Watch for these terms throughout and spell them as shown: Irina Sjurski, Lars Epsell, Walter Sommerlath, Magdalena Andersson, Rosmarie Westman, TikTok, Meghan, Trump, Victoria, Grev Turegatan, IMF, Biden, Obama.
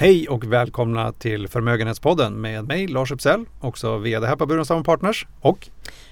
Hej och välkomna till Förmögenhetspodden med mig Lars Epsell, också vd här på Burenstam & Partners, och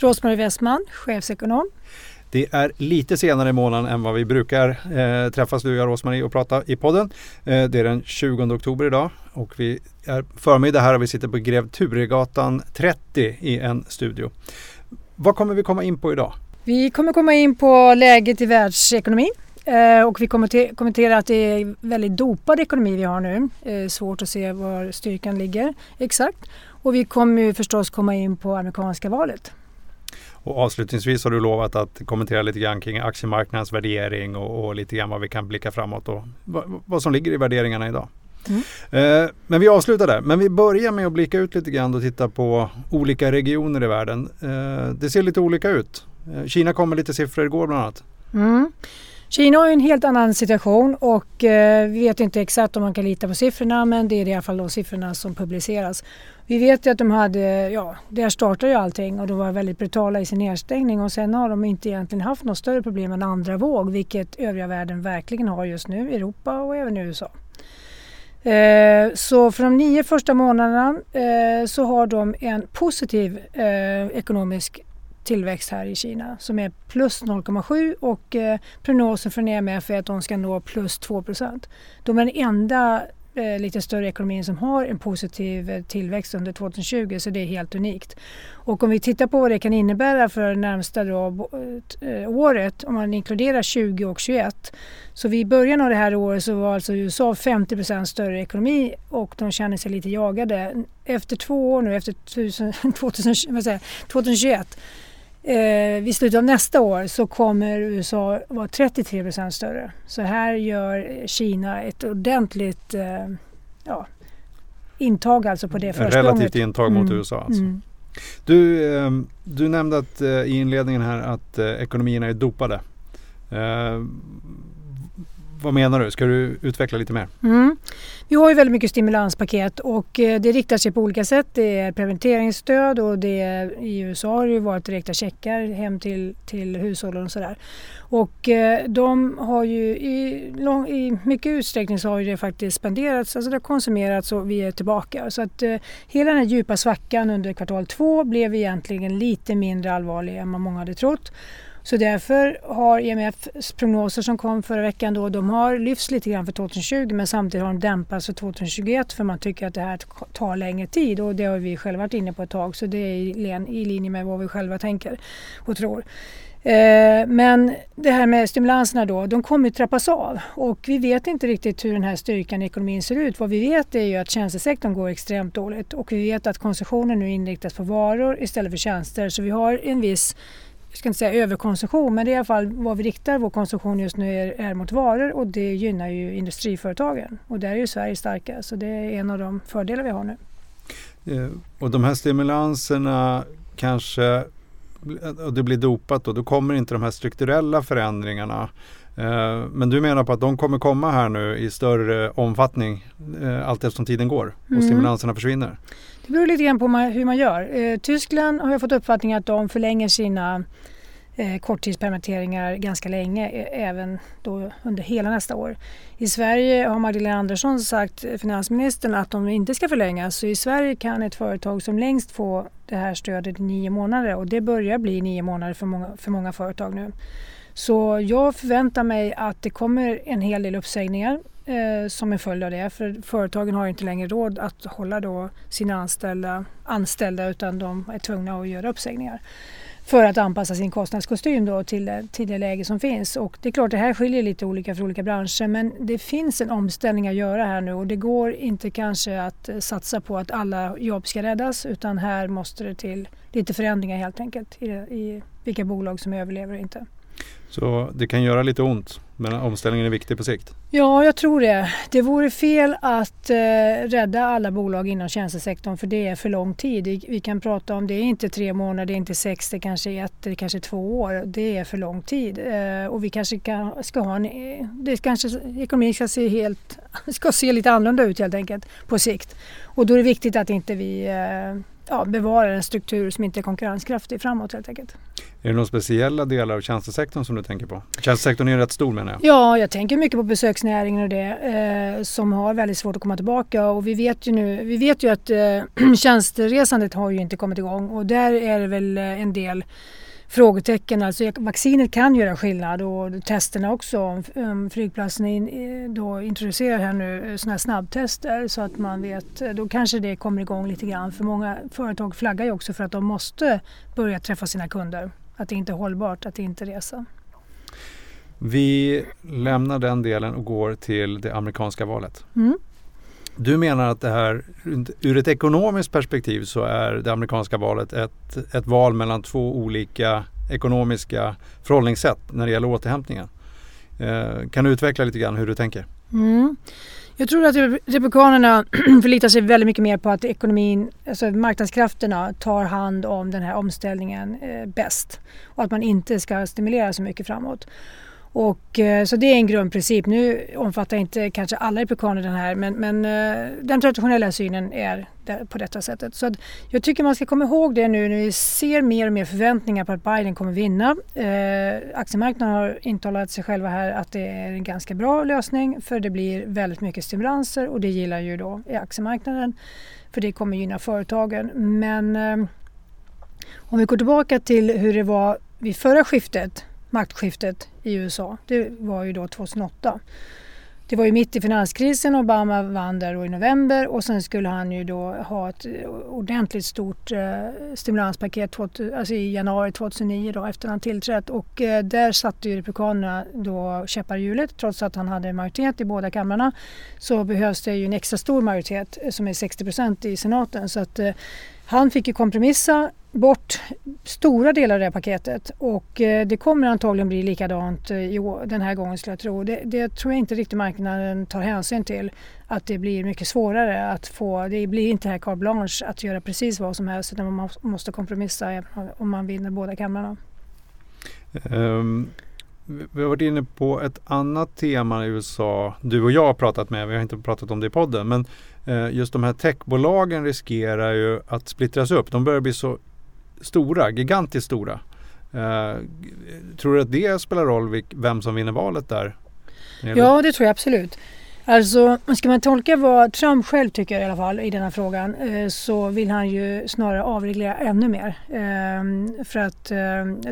Rosmarie Westman, chefsekonom. Det är lite senare i månaden än vad vi brukar träffas du och jag, Rosmarie, och prata i podden. Det är den 20 oktober idag och vi är förmiddag här och vi sitter på Grev Turegatan 30 i en studio. Vad kommer vi komma in på idag? Vi kommer komma in på läget i världsekonomin. Och vi kommenterar att det är en väldigt dopad ekonomi vi har nu. Svårt att se var styrkan ligger exakt. Och vi kommer ju förstås komma in på amerikanska valet. Och avslutningsvis har du lovat att kommentera lite grann kring aktiemarknadens värdering och lite grann vad vi kan blicka framåt och vad som ligger i värderingarna idag. Men vi avslutar där. Men vi börjar med att blicka ut lite grann och titta på olika regioner i världen. Det ser lite olika ut. Kina kom med lite siffror igår bland annat. Mm. Kina har en helt annan situation och vi vet inte exakt om man kan lita på siffrorna, men det är i alla fall de siffrorna som publiceras. Vi vet ju att de hade, där startade ju allting och de var väldigt brutala i sin nedstängning, och sen har de inte egentligen haft något större problem än andra våg, vilket övriga världen verkligen har just nu, Europa och även USA. Så för de 9 första månaderna så har de en positiv ekonomisk tillväxt här i Kina som är plus 0,7, och prognosen från IMF är att de ska nå plus 2%. De är den enda lite större ekonomin som har en positiv tillväxt under 2020, så det är helt unikt. Och om vi tittar på vad det kan innebära för det närmsta året, om man inkluderar 20 och 21, så vid början av det här året så var alltså USA 50% större ekonomi och de känner sig lite jagade. Efter 2 år nu, efter 2021, vid slutet av nästa år så kommer USA vara 33% större. Så här gör Kina ett ordentligt intag alltså på det första gången. Relativt intag mot USA alltså. Mm. Du nämnde att, i inledningen här, att ekonomierna är dopade. Vad menar du? Ska du utveckla lite mer? Vi har ju väldigt mycket stimulanspaket och det riktar sig på olika sätt. Det är permitteringsstöd och i USA har det ju varit direkta checkar hem till hushållen och sådär. Och de har ju i mycket utsträckning så har ju det faktiskt spenderats, alltså det har konsumerats och vi är tillbaka. Så att hela den här djupa svackan under kvartal 2 blev egentligen lite mindre allvarlig än vad många hade trott. Så därför har IMFs prognoser som kom förra veckan då, de har lyfts lite grann för 2020, men samtidigt har de dämpats för 2021, för man tycker att det här tar längre tid, och det har vi själva varit inne på ett tag, så det är i linje med vad vi själva tänker och tror. Men det här med stimulanserna då, de kommer ju trappas av och vi vet inte riktigt hur den här styrkan i ekonomin ser ut. Vad vi vet är ju att tjänstesektorn går extremt dåligt och vi vet att konsumtionen nu inriktas på varor istället för tjänster, så vi har en viss, jag ska inte säga överkonsumtion, men det är i alla fall vad vi riktar vår konsumtion just nu är mot varor, och det gynnar ju industriföretagen. Och där är ju Sverige starka, så det är en av de fördelar vi har nu. Och de här stimulanserna kanske, och det blir dopat då kommer inte de här strukturella förändringarna. Men du menar på att de kommer komma här nu i större omfattning allt eftersom tiden går och stimulanserna försvinner? Det beror lite grann på hur man gör. Tyskland har jag fått uppfattningen att de förlänger sina korttidspermitteringar ganska länge, även då under hela nästa år. I Sverige har Magdalena Andersson sagt, finansministern, att de inte ska förlängas. Så i Sverige kan ett företag som längst få det här stödet i 9 månader, och det börjar bli 9 månader för många företag nu. Så jag förväntar mig att det kommer en hel del uppsägningar som en följd av det. För företagen har inte längre råd att hålla då sina anställda, utan de är tvungna att göra uppsägningar för att anpassa sin kostnadskostym då till det läge som finns. Och det är klart, det här skiljer lite olika för olika branscher, men det finns en omställning att göra här nu, och det går inte kanske att satsa på att alla jobb ska räddas, utan här måste det till lite förändringar helt enkelt i vilka bolag som överlever och inte. Så det kan göra lite ont, men omställningen är viktig på sikt? Ja, jag tror det. Det vore fel att rädda alla bolag inom tjänstesektorn, för det är för lång tid. Vi kan prata om, det är inte 3 månader, det är inte 6, det kanske är 1, det kanske är 2 år. Det är för lång tid. Och vi kanske ska ha ekonomin ska se lite annorlunda ut helt enkelt på sikt. Och då är det viktigt att inte vi bevarar en struktur som inte är konkurrenskraftig framåt helt enkelt. Är det några speciella delar av tjänstesektorn som du tänker på? Tjänstesektorn är ju rätt stor menar jag. Ja, jag tänker mycket på besök, besöksnäringen och det som har väldigt svårt att komma tillbaka, och vi vet ju att tjänsteresandet har ju inte kommit igång, och där är det väl en del frågetecken. Alltså vaccinet kan göra skillnad, och testerna också. Flygplatsen då introducerar här nu sådana här snabbtester, så att man vet, då kanske det kommer igång lite grann. För många företag flaggar ju också för att de måste börja träffa sina kunder. Att det inte är hållbart, att det inte resa. Vi lämnar den delen och går till det amerikanska valet. Mm. Du menar att det här, ur ett ekonomiskt perspektiv, så är det amerikanska valet ett val mellan två olika ekonomiska förhållningssätt när det gäller återhämtningen. Kan du utveckla lite grann hur du tänker? Mm. Jag tror att republikanerna förlitar sig väldigt mycket mer på att ekonomin, alltså marknadskrafterna, tar hand om den här omställningen bäst. Och att man inte ska stimulera så mycket framåt. Och, så det är en grundprincip. Nu omfattar inte kanske alla republikaner den här, men den traditionella synen är på detta sättet. Så att jag tycker man ska komma ihåg det nu när vi ser mer och mer förväntningar på att Biden kommer vinna. Aktiemarknaden har intalat sig själva här att det är en ganska bra lösning, för det blir väldigt mycket stimulanser, och det gillar ju då i aktiemarknaden, för det kommer gynna företagen. Men om vi går tillbaka till hur det var vid förra skiftet, maktskiftet i USA. Det var ju då 2008. Det var ju mitt i finanskrisen, och Obama vann där då i november, och sen skulle han ju då ha ett ordentligt stort stimulanspaket alltså i januari 2009 då, efter han tillträtt, och där satt ju republikanerna då käppar i hjulet. Trots att han hade majoritet i båda kamrarna så behövs det ju en extra stor majoritet som är 60% i senaten, så att han fick ju kompromissa bort stora delar av det här paketet, och det kommer antagligen bli likadant i år, den här gången skulle jag tro. Det tror jag inte riktigt marknaden tar hänsyn till, att det blir mycket svårare att få, det blir inte här carte blanche att göra precis vad som helst, utan man måste kompromissa om man vinner båda kamrarna. Vi har varit inne på ett annat tema i USA, du och jag har pratat med, vi har inte pratat om det i podden, men just de här techbolagen riskerar ju att splittras upp, de börjar bli så stora, gigantiskt stora. Tror du att det spelar roll vem som vinner valet där? Ja, det tror jag absolut. Alltså, ska man tolka vad Trump själv tycker i alla fall i den här frågan, så vill han ju snarare avreglera ännu mer. För att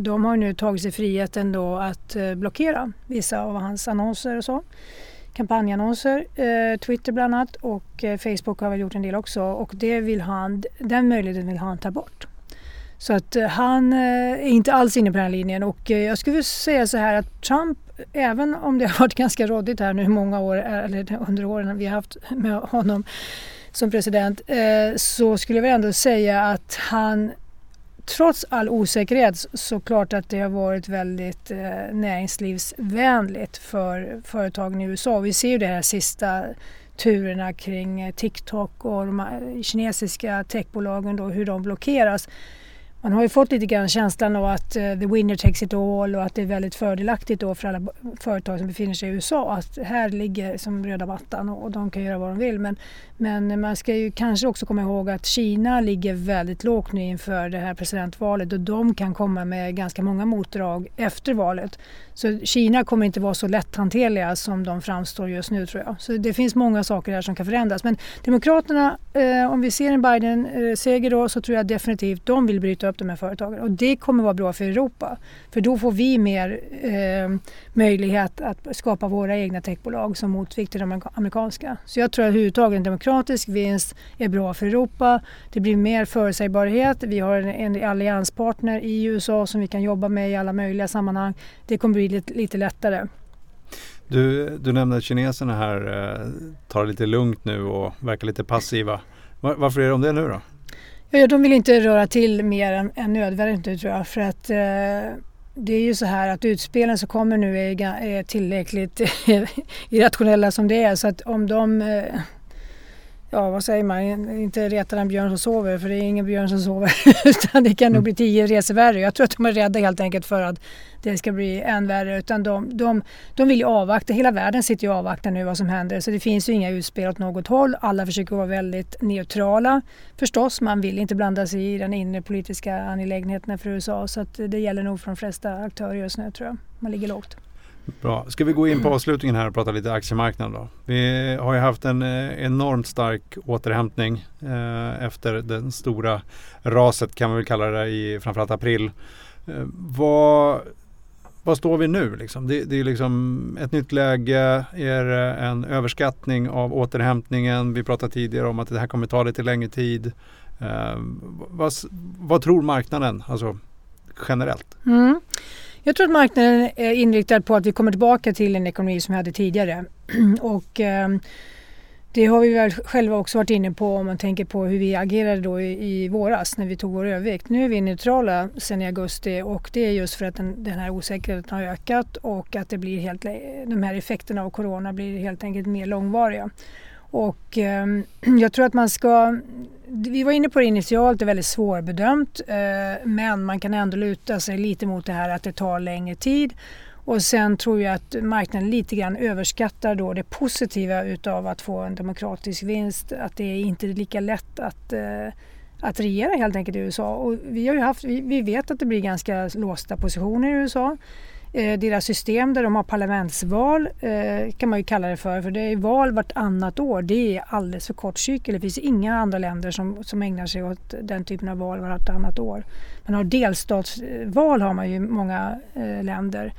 de har nu tagit sig friheten då att blockera vissa av hans annonser och så. Kampanjannonser, Twitter bland annat, och Facebook har väl gjort en del också, och det vill han, den möjligheten vill han ta bort. Så att han är inte alls inne på den här linjen, och jag skulle säga så här att Trump, även om det har varit ganska rådigt här nu många år, eller under åren vi har haft med honom som president, så skulle jag ändå säga att han, trots all osäkerhet, så klart att det har varit väldigt näringslivsvänligt för företagen i USA. Vi ser ju det här sista turerna kring TikTok och de kinesiska techbolagen då, hur de blockeras. Man har ju fått lite grann känslan av att the winner takes it all, och att det är väldigt fördelaktigt då för alla företag som befinner sig i USA, att här ligger som röda mattan och de kan göra vad de vill. Men man ska ju kanske också komma ihåg att Kina ligger väldigt lågt nu inför det här presidentvalet, och de kan komma med ganska många motdrag efter valet. Så Kina kommer inte vara så lätthanterliga som de framstår just nu, tror jag. Så det finns många saker där som kan förändras. Men demokraterna, om vi ser en Biden-seger då, så tror jag definitivt de vill bryta upp de här företagen. Och det kommer vara bra för Europa. För då får vi mer möjlighet att skapa våra egna techbolag som motvikt till de amerikanska. Så jag tror att huvudtaget en demokratisk vinst är bra för Europa. Det blir mer förutsägbarhet. Vi har en allianspartner i USA som vi kan jobba med i alla möjliga sammanhang. Det kommer bli lite lättare. Du nämnde att kineserna här tar lite lugnt nu och verkar lite passiva. Varför är de det nu då? Ja, de vill inte röra till mer än nödvändigt, tror jag. För att det är ju så här att utspelen som kommer nu är tillräckligt irrationella som det är. Så att om de... Ja, vad säger man? Inte retar en björn som sover, för det är ingen björn som sover, utan det kan nog bli 10 resor värre. Jag tror att de är rädda helt enkelt för att det ska bli än värre, utan de vill ju avvakta. Hela världen sitter ju och avvaktar nu vad som händer, så det finns ju inga utspel åt något håll. Alla försöker vara väldigt neutrala. Förstås, man vill inte blanda sig i den inre politiska angelägenheten för USA, så att det gäller nog för de flesta aktörer just nu, tror jag. Man ligger lågt. Bra. Ska vi gå in på avslutningen här och prata lite aktiemarknad då? Vi har ju haft en enormt stark återhämtning efter den stora raset, kan vi väl kalla det, i framförallt april. Vad står vi nu? Liksom? Det är liksom ett nytt läge. Är det en överskattning av återhämtningen? Vi pratade tidigare om att det här kommer ta lite längre tid. Vad tror marknaden, alltså generellt? Mm. Jag tror att marknaden är inriktad på att vi kommer tillbaka till en ekonomi som vi hade tidigare. Och det har vi väl själva också varit inne på om man tänker på hur vi agerade då i våras när vi tog vår övervikt. Nu är vi neutrala sedan i augusti och det är just för att den här osäkerheten har ökat och att det blir de här effekterna av corona blir helt enkelt mer långvariga. Och jag tror att vi var inne på det initialt, det är väldigt svårbedömt, men man kan ändå luta sig lite mot det här att det tar längre tid. Och sen tror jag att marknaden lite grann överskattar då det positiva utav att få en demokratisk vinst, att det är inte lika lätt att regera helt enkelt i USA. Och vi vet att det blir ganska låsta positioner i USA. Deras system där de har parlamentsval kan man ju kalla det för det är val vartannat år. Det är alldeles för kort cykel. Det finns inga andra länder som ägnar sig åt den typen av val vartannat år. Man har delstatsval har man ju i många länder.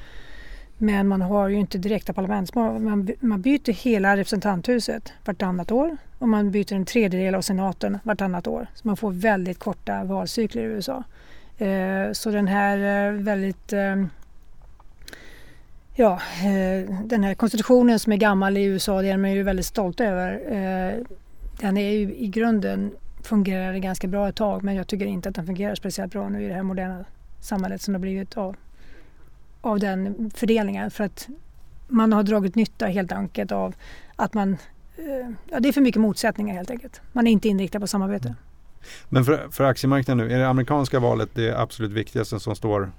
Men man har ju inte direkta parlamentsval. Man byter hela representanthuset vartannat år och man byter en tredjedel av senaten vartannat år. Så man får väldigt korta valcykler i USA. Så den här väldigt... Ja, den här konstitutionen som är gammal i USA, det är man ju väldigt stolt över. Den är ju i grunden fungerar ganska bra ett tag, men jag tycker inte att den fungerar speciellt bra nu i det här moderna samhället som det har blivit av den fördelningen. För att man har dragit nytta helt enkelt av att det är för mycket motsättningar helt enkelt. Man är inte inriktad på samarbete. Men för aktiemarknaden nu, är det amerikanska valet det absolut viktigaste som står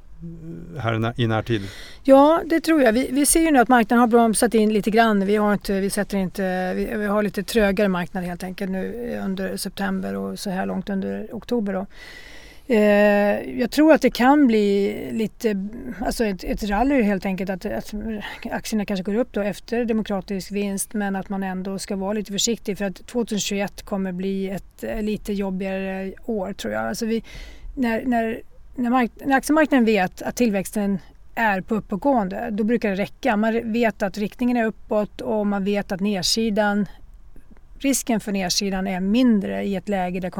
här i närtid? Ja, det tror jag. Vi ser ju nu att marknaden har bromsat in lite grann. Vi har lite trögare marknad helt enkelt nu under september och så här långt under oktober då. Jag tror att det kan bli lite, alltså ett rally helt enkelt, att aktierna kanske går upp då efter demokratisk vinst, men att man ändå ska vara lite försiktig för att 2021 kommer bli ett lite jobbigare år tror jag. Alltså när aktiemarknaden vet att tillväxten är på uppåtgående, då brukar det räcka. Man vet att riktningen är uppåt och man vet att risken för nedsidan är mindre i ett läge där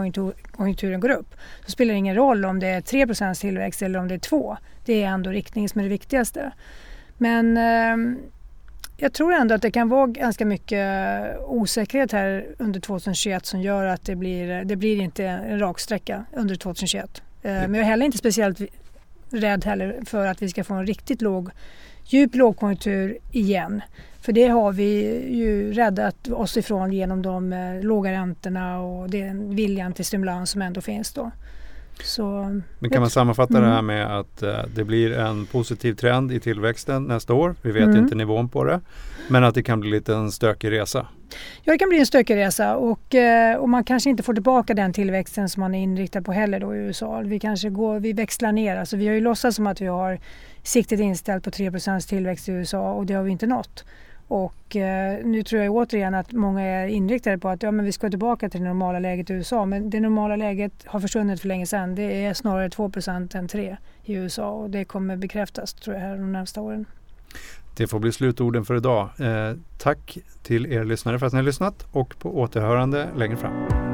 konjunkturen går upp. Så spelar det ingen roll om det är 3% tillväxt eller om det är 2%. Det är ändå riktningen som är det viktigaste. Men jag tror ändå att det kan vara ganska mycket osäkerhet här under 2021 som gör att det blir inte en raksträcka under 2021. Men jag är heller inte speciellt rädd heller för att vi ska få en riktigt djup lågkonjunktur igen. För det har vi ju räddat oss ifrån genom de låga räntorna och den viljan till stimulans som ändå finns då. Men kan man sammanfatta det här med att det blir en positiv trend i tillväxten nästa år? Vi vet inte nivån på det, men att det kan bli lite en stökig resa. Ja, det kan bli en stökig resa och man kanske inte får tillbaka den tillväxten som man är inriktad på heller då i USA. Vi växlar ner. Alltså, vi har ju låtsats som att vi har siktet inställt på 3% tillväxt i USA och det har vi inte nått. Och nu tror jag återigen att många är inriktade på att men vi ska tillbaka till det normala läget i USA. Men det normala läget har försvunnit för länge sedan. Det är snarare 2% än 3% i USA och det kommer bekräftas tror jag här de närmaste åren. Det får bli slutorden för idag. Tack till er lyssnare för att ni har lyssnat och på återhörande längre fram.